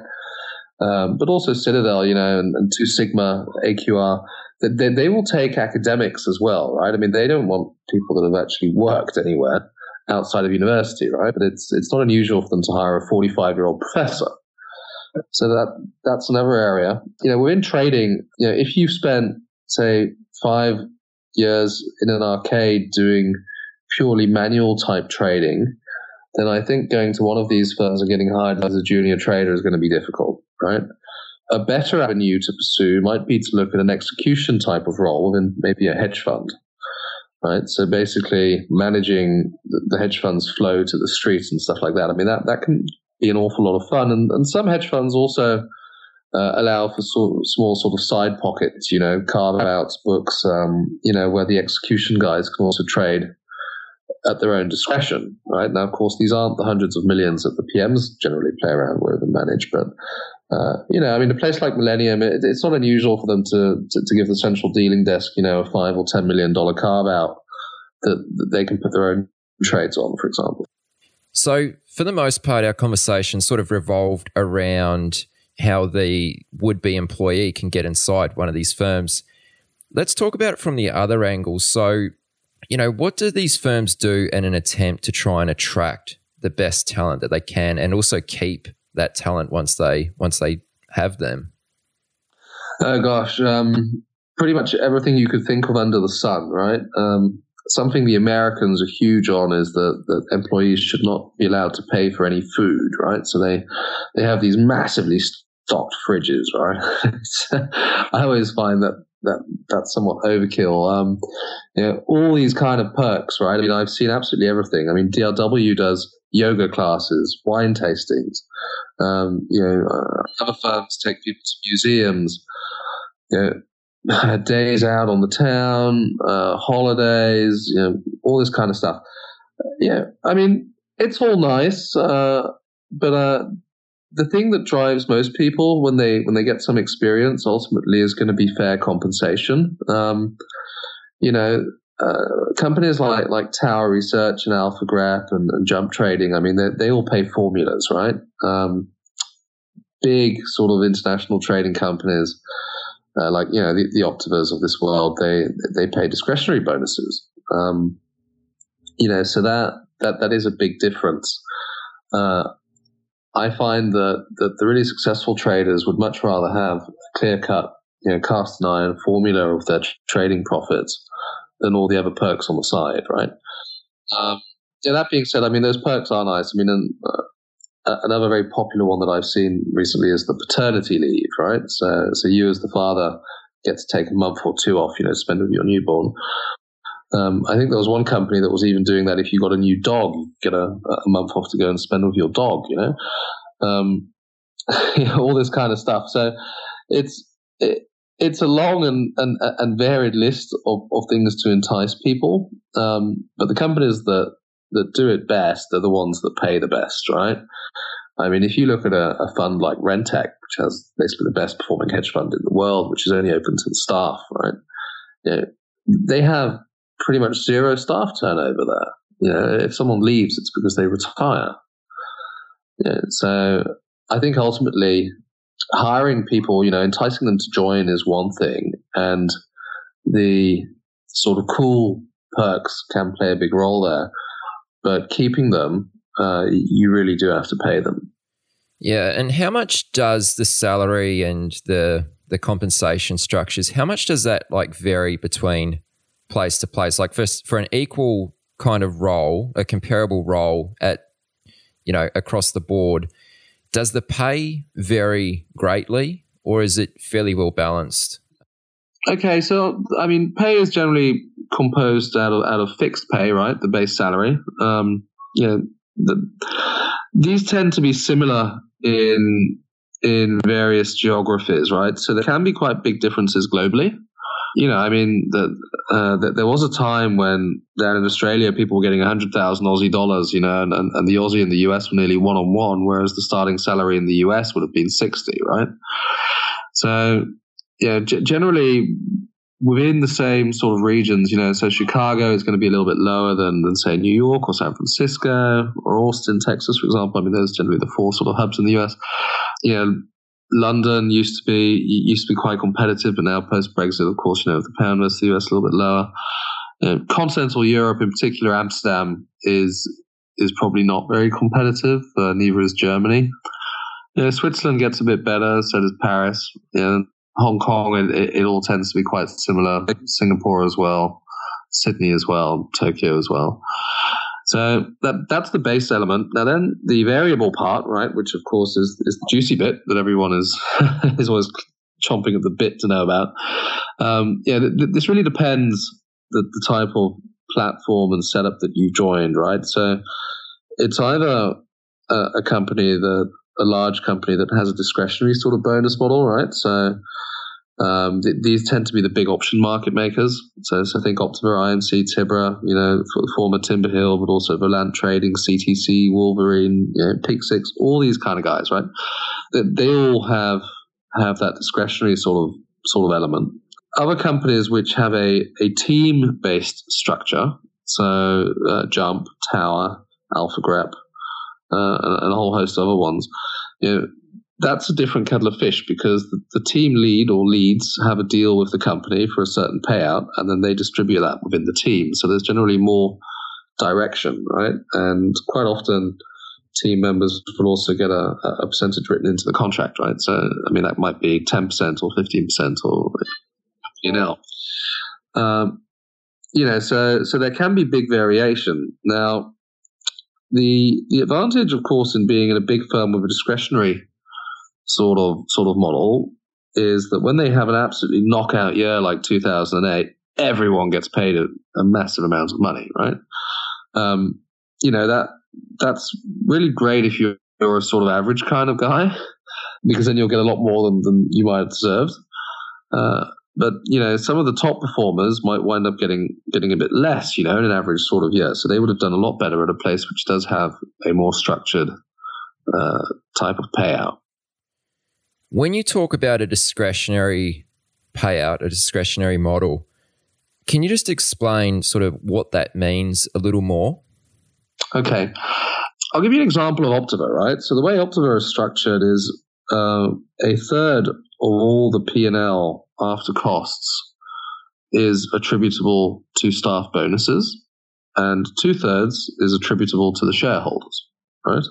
Um, but also Citadel, you know, and, and Two Sigma, A Q R, they, they will take academics as well, right? I mean, they don't want people that have actually worked anywhere outside of university, right? But it's it's not unusual for them to hire a forty-five-year-old professor. So that that's another area. You know, within trading, you know, if you've spent, say, five years in an arcade doing purely manual-type trading, then I think going to one of these firms and getting hired as a junior trader is going to be difficult. Right, a better avenue to pursue might be to look at an execution type of role within maybe a hedge fund, right? So basically managing the hedge fund's flow to the street and stuff like that. I mean, that, that can be an awful lot of fun. And, and some hedge funds also uh, allow for so, small sort of side pockets, you know, carve-outs, books, um, you know, where the execution guys can also trade at their own discretion, right? Now, of course, these aren't the hundreds of millions that the P Ms generally play around with and manage, but Uh, you know, I mean, a place like Millennium, it, it's not unusual for them to, to, to give the central dealing desk, you know, a five or ten million dollar carve out that, that they can put their own trades on, for example. So, for the most part, our conversation sort of revolved around how the would-be employee can get inside one of these firms. Let's talk about it from the other angle. So, you know, what do these firms do in an attempt to try and attract the best talent that they can, and also keep that talent once they once they have them? Oh gosh, um, pretty much everything you could think of under the sun, right? Um, something the Americans are huge on is that, that employees should not be allowed to pay for any food, right? So they they have these massively stocked fridges, right? I always find that that that's somewhat overkill. Um, you know, all these kind of perks, right? I mean, I've seen absolutely everything. I mean, D R W does yoga classes, wine tastings. Um, you know, uh, other firms take people to museums, you know, days out on the town, uh, holidays, you know, all this kind of stuff. Uh, yeah, I mean, it's all nice, uh, but uh, the thing that drives most people when they when they get some experience ultimately is going to be fair compensation. Um, you know, uh, companies like, like Tower Research and AlphaGraph and, and Jump Trading, I mean, they they all pay formulas, right? Um, big sort of international trading companies, uh, like, you know, the, the Optivers of this world, they they pay discretionary bonuses. Um, you know, so that, that, that is a big difference. Uh, I find that, that the really successful traders would much rather have a clear-cut, you know, cast-iron formula of their t- trading profits than all the other perks on the side, right? Um, yeah, that being said, I mean, those perks are nice. I mean, and, uh, another very popular one that I've seen recently is the paternity leave, right? So, so you as the father get to take a month or two off, you know, spend with your newborn. Um, I think there was one company that was even doing that. If you got a new dog, you get a, a month off to go and spend with your dog, you know, um, you know, all this kind of stuff. So it's it, it's a long and, and, and varied list of, of things to entice people. Um, but the companies that that do it best are the ones that pay the best, right? I mean, if you look at a, a fund like Rentec, which has basically the best performing hedge fund in the world, which is only open to the staff, right? You know, they have pretty much zero staff turnover there. You know, if someone leaves, it's because they retire. You know, so I think ultimately hiring people, you know, enticing them to join is one thing, and the sort of cool perks can play a big role there. But keeping them, uh, you really do have to pay them. Yeah, and how much does the salary and the the compensation structures, how much does that like vary between place to place? Like for for an equal kind of role, a comparable role at, you know, across the board, does the pay vary greatly, or is it fairly well balanced? Okay, so I mean, pay is generally composed out of out of fixed pay, right? The base salary. Um, you know, the, these tend to be similar in in various geographies, right? So there can be quite big differences globally. You know, I mean, that uh, the, there was a time when down in Australia people were getting a hundred thousand Aussie dollars, you know, and, and, and the Aussie and the U S were nearly one on one, whereas the starting salary in the U S would have been sixty, right? So yeah, g- generally. Within the same sort of regions, you know, so Chicago is going to be a little bit lower than, than say, New York or San Francisco or Austin, Texas, for example. I mean, those are generally the four sort of hubs in the U S. You know, London used to be used to be quite competitive, but now post-Brexit, of course, you know, the pound versus the U S a little bit lower. You know, continental Europe, in particular, Amsterdam is is probably not very competitive. Uh, neither is Germany. You know, Switzerland gets a bit better, so does Paris. You know, Hong Kong, it, it all tends to be quite similar. Singapore as well, Sydney as well, Tokyo as well. So that that's the base element. Now then, the variable part, right, which of course is, is the juicy bit that everyone is is always chomping at the bit to know about. Um, yeah, th- th- this really depends the, the type of platform and setup that you've joined, right? So it's either a, a company that a large company that has a discretionary sort of bonus model, right? So um, th- these tend to be the big option market makers. So, so I think Optiver, I M C, Tibra, you know, f- former Timber Hill, but also Volant Trading, C T C, Wolverine, you know, Pick Six, all these kind of guys, right? They, they all have have that discretionary sort of sort of element. Other companies which have a, a team-based structure, so uh, Jump, Tower, AlphaGrep, uh, and, and a whole host of other ones, you know, that's a different kettle of fish because the, the team lead or leads have a deal with the company for a certain payout, and then they distribute that within the team. So there's generally more direction, right? And quite often, team members will also get a, a percentage written into the contract, right? So, I mean, that might be ten percent or fifteen percent or... You know, um, you know, so so there can be big variation. Now, the the advantage, of course, in being in a big firm with a discretionary sort of sort of model is that when they have an absolutely knockout year like two thousand eight, everyone gets paid a, a massive amount of money, right? Um, you know that that's really great if you're a sort of average kind of guy, because then you'll get a lot more than, than you might have deserved. Uh, But, you know, some of the top performers might wind up getting getting a bit less, you know, in an average sort of year. So they would have done a lot better at a place which does have a more structured uh, type of payout. When you talk about a discretionary payout, a discretionary model, can you just explain sort of what that means a little more? Okay. I'll give you an example of Optiver, right? So the way Optiver is structured is uh, a third of all the P and L after costs is attributable to staff bonuses, and two thirds is attributable to the shareholders, right?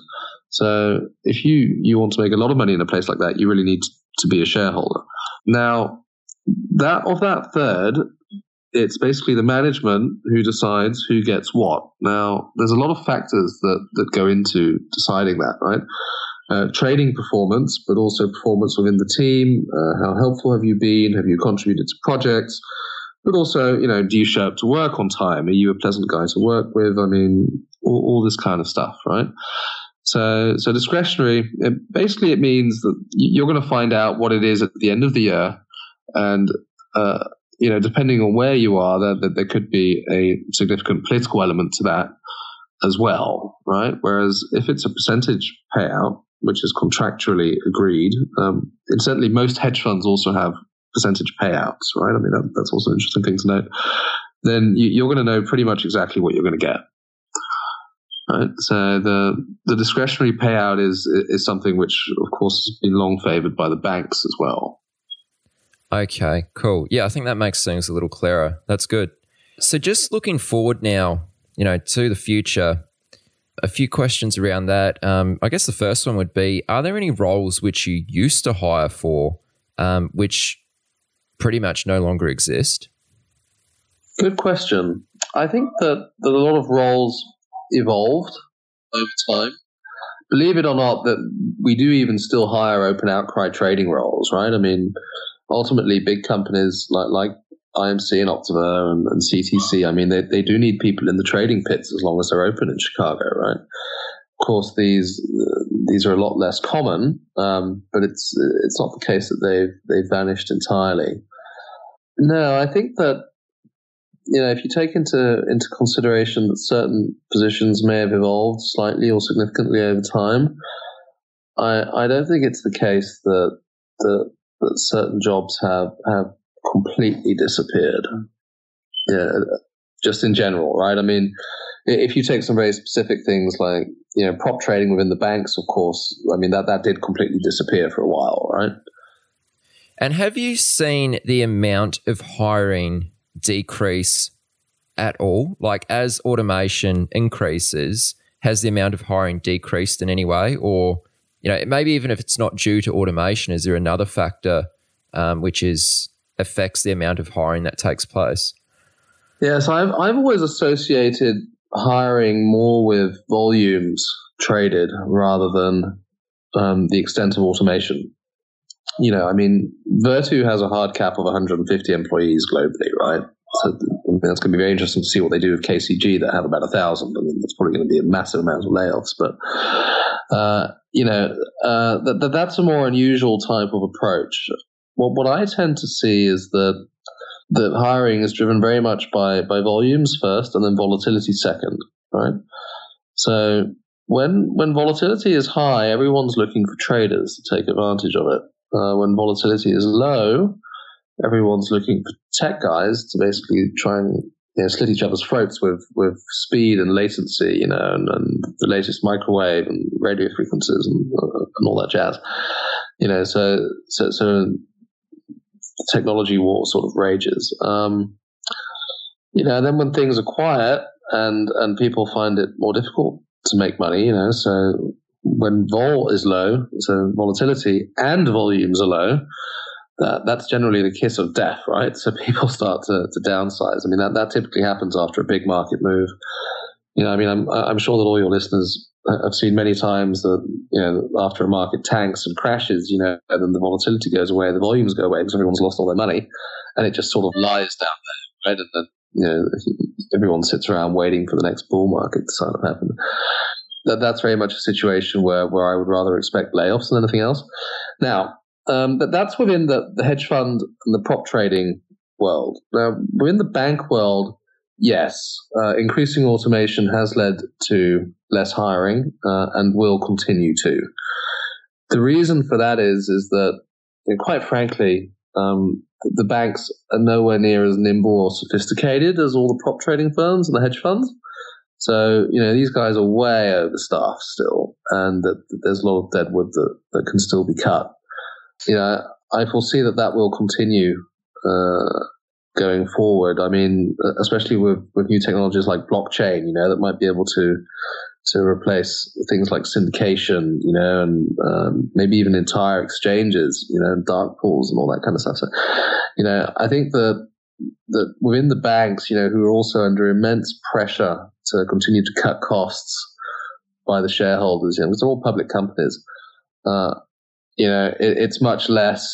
So if you, you want to make a lot of money in a place like that, you really need to be a shareholder. Now, that of that third, it's basically the management who decides who gets what. Now, there's a lot of factors that, that go into deciding that, right? Uh, trading performance, but also performance within the team. Uh, how helpful have you been? Have you contributed to projects? But also, you know, do you show up to work on time? Are you a pleasant guy to work with? I mean, all, all this kind of stuff, right? So, so discretionary, it, basically it means that you're going to find out what it is at the end of the year. And, uh, you know, depending on where you are, that there, there could be a significant political element to that as well, right? Whereas if it's a percentage payout, which is contractually agreed. Um, and certainly most hedge funds also have percentage payouts, right? I mean, that, that's also an interesting thing to note. Then you, you're going to know pretty much exactly what you're going to get, right? So the the discretionary payout is is something which, of course, has been long favoured by the banks as well. Okay, cool. Yeah, I think that makes things a little clearer. That's good. So just looking forward now, you know, to the future, a few questions around that. Um, I guess the first one would be, are there any roles which you used to hire for um, which pretty much no longer exist? Good question. I think that, that a lot of roles evolved over time. Believe it or not, that we do even still hire open outcry trading roles, right? I mean, ultimately, big companies like, like I M C and Optiver and, and C T C, I mean, they, they do need people in the trading pits as long as they're open in Chicago, right? Of course, these uh, these are a lot less common, um, but it's it's not the case that they've, they've vanished entirely. No, I think that, you know, if you take into, into consideration that certain positions may have evolved slightly or significantly over time, I I don't think it's the case that that, that certain jobs have, have completely disappeared. Yeah, just in general, right? I mean, if you take some very specific things like, you know, prop trading within the banks, of course, I mean, that, that did completely disappear for a while, right? And have you seen the amount of hiring decrease at all? Like, as automation increases, has the amount of hiring decreased in any way? Or, you know, maybe even if it's not due to automation, is there another factor um, which is... affects the amount of hiring that takes place? Yeah, so I've, I've always associated hiring more with volumes traded rather than um, the extent of automation. You know, I mean, Virtu has a hard cap of one hundred fifty employees globally, right? So that's going to be very interesting to see what they do with K C G that have about a thousand. I mean, that's probably going to be a massive amount of layoffs. But, uh, you know, uh, th- th- that's a more unusual type of approach. What, what I tend to see is that that hiring is driven very much by, by volumes first and then volatility second, right? So when when volatility is high, everyone's looking for traders to take advantage of it. Uh, when volatility is low, everyone's looking for tech guys to basically try and you know, slit each other's throats with, with speed and latency, you know, and, and the latest microwave and radio frequencies and, uh, and all that jazz. You know, so so so the technology war sort of rages. Um, you know, and then when things are quiet and and people find it more difficult to make money, you know, so when vol is low, so volatility and volumes are low. Uh, that's generally the kiss of death, right? So people start to, to downsize. I mean, that, that typically happens after a big market move. You know, I mean, I'm I'm sure that all your listeners have seen many times that, you know, after a market tanks and crashes, you know, and then the volatility goes away, the volumes go away because everyone's lost all their money, and it just sort of lies down there, right? And then, you know, everyone sits around waiting for the next bull market to sort of happen. That, that's very much a situation where, where I would rather expect layoffs than anything else. Now, Um, but that's within the, the hedge fund and the prop trading world. Now, within the bank world, yes, uh, increasing automation has led to less hiring uh, and will continue to. The reason for that is is that, you know, quite frankly, um, the banks are nowhere near as nimble or sophisticated as all the prop trading firms and the hedge funds. So, you know, these guys are way overstaffed still, and that, that there's a lot of dead wood that, that can still be cut. You know, I foresee that that will continue uh, going forward. I mean, especially with, with new technologies like blockchain, you know, that might be able to to replace things like syndication, you know, and um, maybe even entire exchanges, you know, dark pools and all that kind of stuff. So, you know, I think that that within the banks, you know, who are also under immense pressure to continue to cut costs by the shareholders, you know, because they're all public companies. Uh, You know, it, it's much less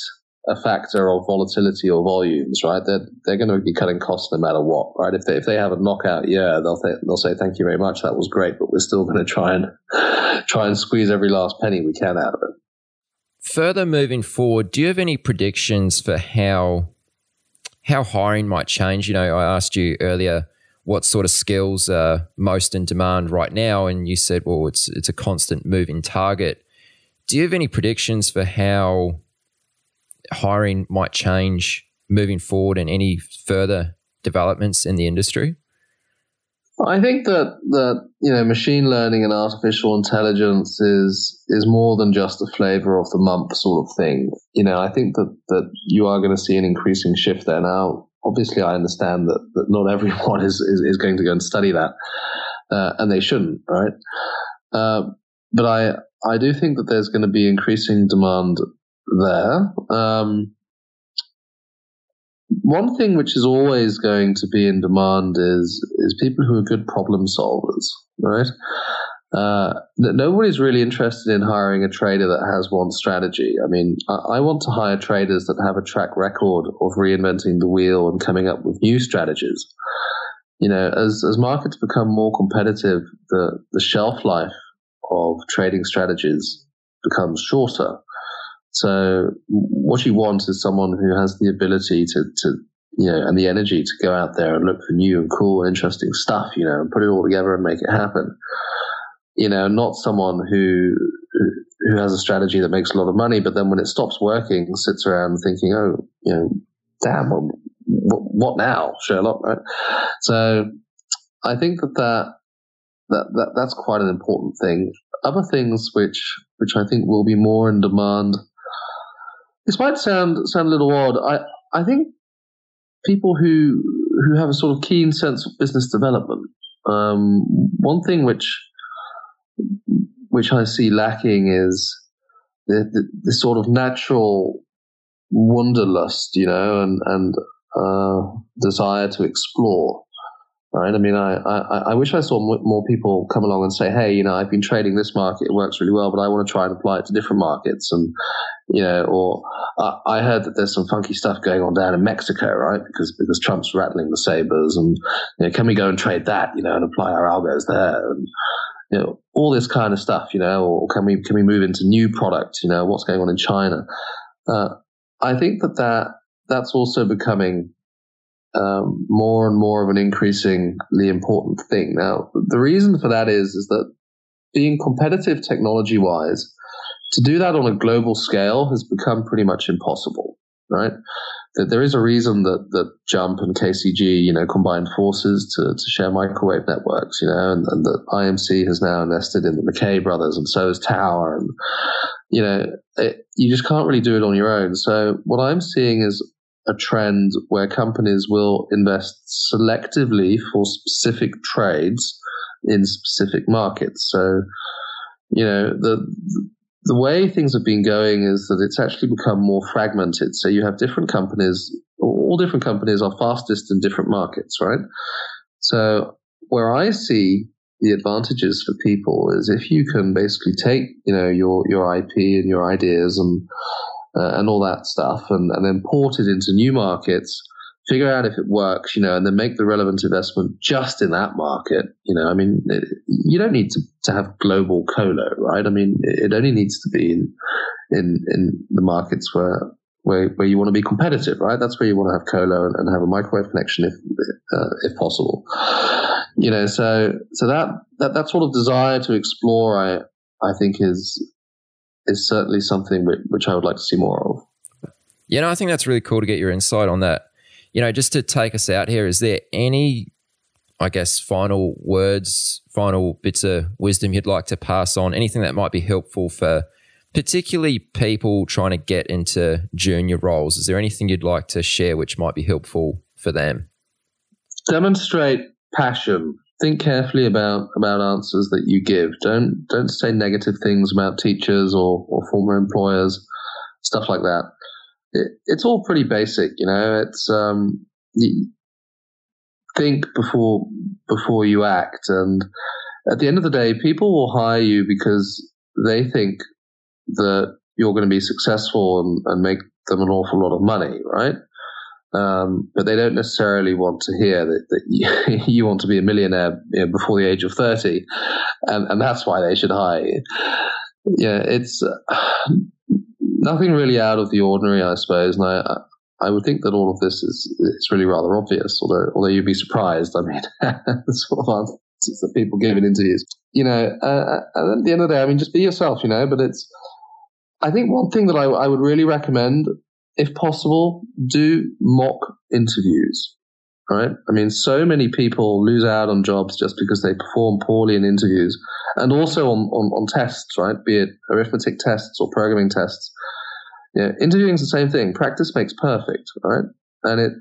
a factor of volatility or volumes, right? They're, they're going to be cutting costs no matter what, right? If they if they have a knockout year, they'll th- they'll say thank you very much, that was great, but we're still going to try and try and squeeze every last penny we can out of it. Further moving forward, do you have any predictions for how how hiring might change? You know, I asked you earlier what sort of skills are most in demand right now, and you said, well, it's it's a constant moving target. Do you have any predictions for how hiring might change moving forward and any further developments in the industry? I think that, that you know, machine learning and artificial intelligence is is more than just a flavor of the month sort of thing. You know, I think that, that you are going to see an increasing shift there. Now, obviously, I understand that, that not everyone is, is, is going to go and study that, uh, and they shouldn't, right? Uh, but I... I do think that there's going to be increasing demand there. Um, one thing which is always going to be in demand is is people who are good problem solvers, right? Uh, nobody's really interested in hiring a trader that has one strategy. I mean, I, I want to hire traders that have a track record of reinventing the wheel and coming up with new strategies. You know, as as markets become more competitive, the the shelf life of trading strategies becomes shorter. So what you want is someone who has the ability to, to, you know, and the energy to go out there and look for new and cool and interesting stuff, you know, and put it all together and make it happen. You know, not someone who who has a strategy that makes a lot of money, but then when it stops working, sits around thinking, oh, you know, damn, what, what now, Sherlock? Right? So I think that that That, that that's quite an important thing. Other things which which I think will be more in demand. This might sound sound a little odd. I I think people who who have a sort of keen sense of business development. Um, one thing which which I see lacking is the, the, the sort of natural wanderlust, you know, and and uh, desire to explore. Right? I mean, I, I, I wish I saw more people come along and say, hey, you know, I've been trading this market, it works really well, but I want to try and apply it to different markets. And, you know, or uh, I heard that there's some funky stuff going on down in Mexico, right? Because because Trump's rattling the sabers, and, you know, can we go and trade that, you know, and apply our algos there? And, you know, all this kind of stuff, you know, or can we, can we move into new products? You know, what's going on in China? Uh, I think that, that that's also becoming um, more and more of an increasingly important thing. Now, the reason for that is, is that being competitive technology-wise, to do that on a global scale has become pretty much impossible, right? That there is a reason that, that Jump and K C G, you know, combined forces to, to share microwave networks, you know, and, and that I M C has now invested in the McKay brothers, and so is Tower, and, you know, it, you just can't really do it on your own. So what I'm seeing is a trend where companies will invest selectively for specific trades in specific markets. So, you know, the, the The way things have been going is that it's actually become more fragmented. So you have different companies, all different companies are fastest in different markets, right? So where I see the advantages for people is if you can basically take, you know, your, your I P and your ideas and, uh, and all that stuff and, and then port it into new markets, figure out if it works, you know, and then make the relevant investment just in that market. You know, I mean, it, you don't need to, to have global colo, right? I mean, it only needs to be in, in, in the markets where, where, where you want to be competitive, right? That's where you want to have colo and, and have a microwave connection if, uh, if possible. You know, so, so that, that, that sort of desire to explore, I, I think is, is certainly something which, which I would like to see more of. Yeah, no, I think that's really cool to get your insight on that. You know, just to take us out here, is there any, I guess, final words, final bits of wisdom you'd like to pass on? Anything that might be helpful for particularly people trying to get into junior roles? Is there anything you'd like to share which might be helpful for them? Demonstrate passion. Think carefully about, about answers that you give. Don't don't say negative things about teachers or, or former employers, stuff like that. It's all pretty basic, you know. It's um, you think before before you act, and at the end of the day, people will hire you because they think that you're going to be successful and, and make them an awful lot of money, right? Um, but they don't necessarily want to hear that, that you, you want to be a millionaire, you know, before the age of thirty, and, and that's why they should hire you. Yeah, it's. Uh, Nothing really out of the ordinary, I suppose, and I I would think that all of this is it's really rather obvious. Although although you'd be surprised, I mean, the sort of answers that people give in interviews. You know, uh, at the end of the day, I mean, just be yourself, you know. But it's I think one thing that I I would really recommend, if possible, do mock interviews. Right? I mean, so many people lose out on jobs just because they perform poorly in interviews, and also on, on, on tests, right? Be it arithmetic tests or programming tests. Yeah, interviewing is the same thing. Practice makes perfect, right? And it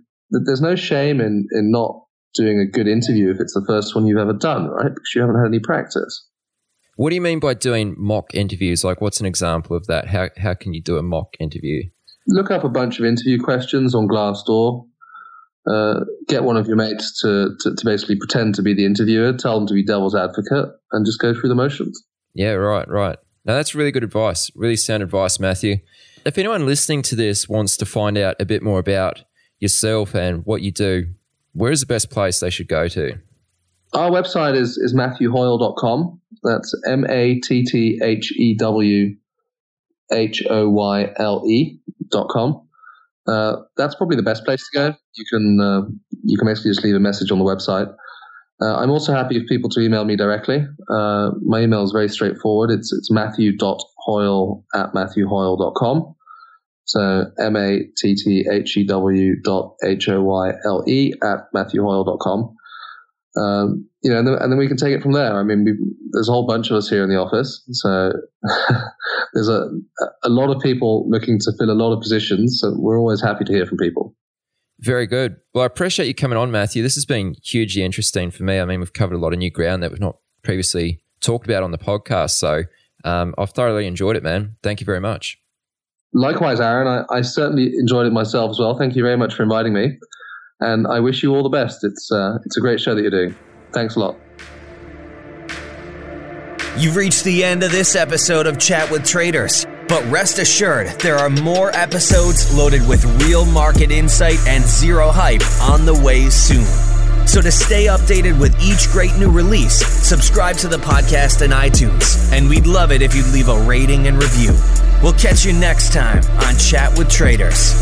there's no shame in, in not doing a good interview if it's the first one you've ever done, right? Because you haven't had any practice. What do you mean by doing mock interviews? Like, what's an example of that? How how can you do a mock interview? Look up a bunch of interview questions on Glassdoor. Uh, get one of your mates to, to, to basically pretend to be the interviewer, tell them to be devil's advocate, and just go through the motions. Yeah, right, right. Now, that's really good advice, really sound advice, Matthew. If anyone listening to this wants to find out a bit more about yourself and what you do, where is the best place they should go to? Our website is, is matthew hoyle dot com. That's M A T T H E W H O Y L E dot com. Uh, that's probably the best place to go. You can uh, you can basically just leave a message on the website. Uh, I'm also happy if people to email me directly. Uh, my email is very straightforward. It's it's matthew dot hoyle at matthew hoyle dot com. So M-A-T-T-H-E-W dot H-O-Y-L-E at matthew hoyle dot com. Um, you know, and then, and then we can take it from there. I mean, we, there's a whole bunch of us here in the office, so there's a a lot of people looking to fill a lot of positions. So we're always happy to hear from people. Very good. Well, I appreciate you coming on, Matthew. This has been hugely interesting for me. I mean, we've covered a lot of new ground that we've not previously talked about on the podcast. So um, I've thoroughly enjoyed it, man. Thank you very much. Likewise, Aaron. I, I certainly enjoyed it myself as well. Thank you very much for inviting me. and I wish you all the best. It's uh, it's a great show that you're doing. Thanks a lot. You've reached the end of this episode of Chat with Traders, but rest assured there are more episodes loaded with real market insight and zero hype on the way soon. So to stay updated with each great new release, subscribe to the podcast in iTunes, and we'd love it if you'd leave a rating and review. We'll catch you next time on Chat with Traders.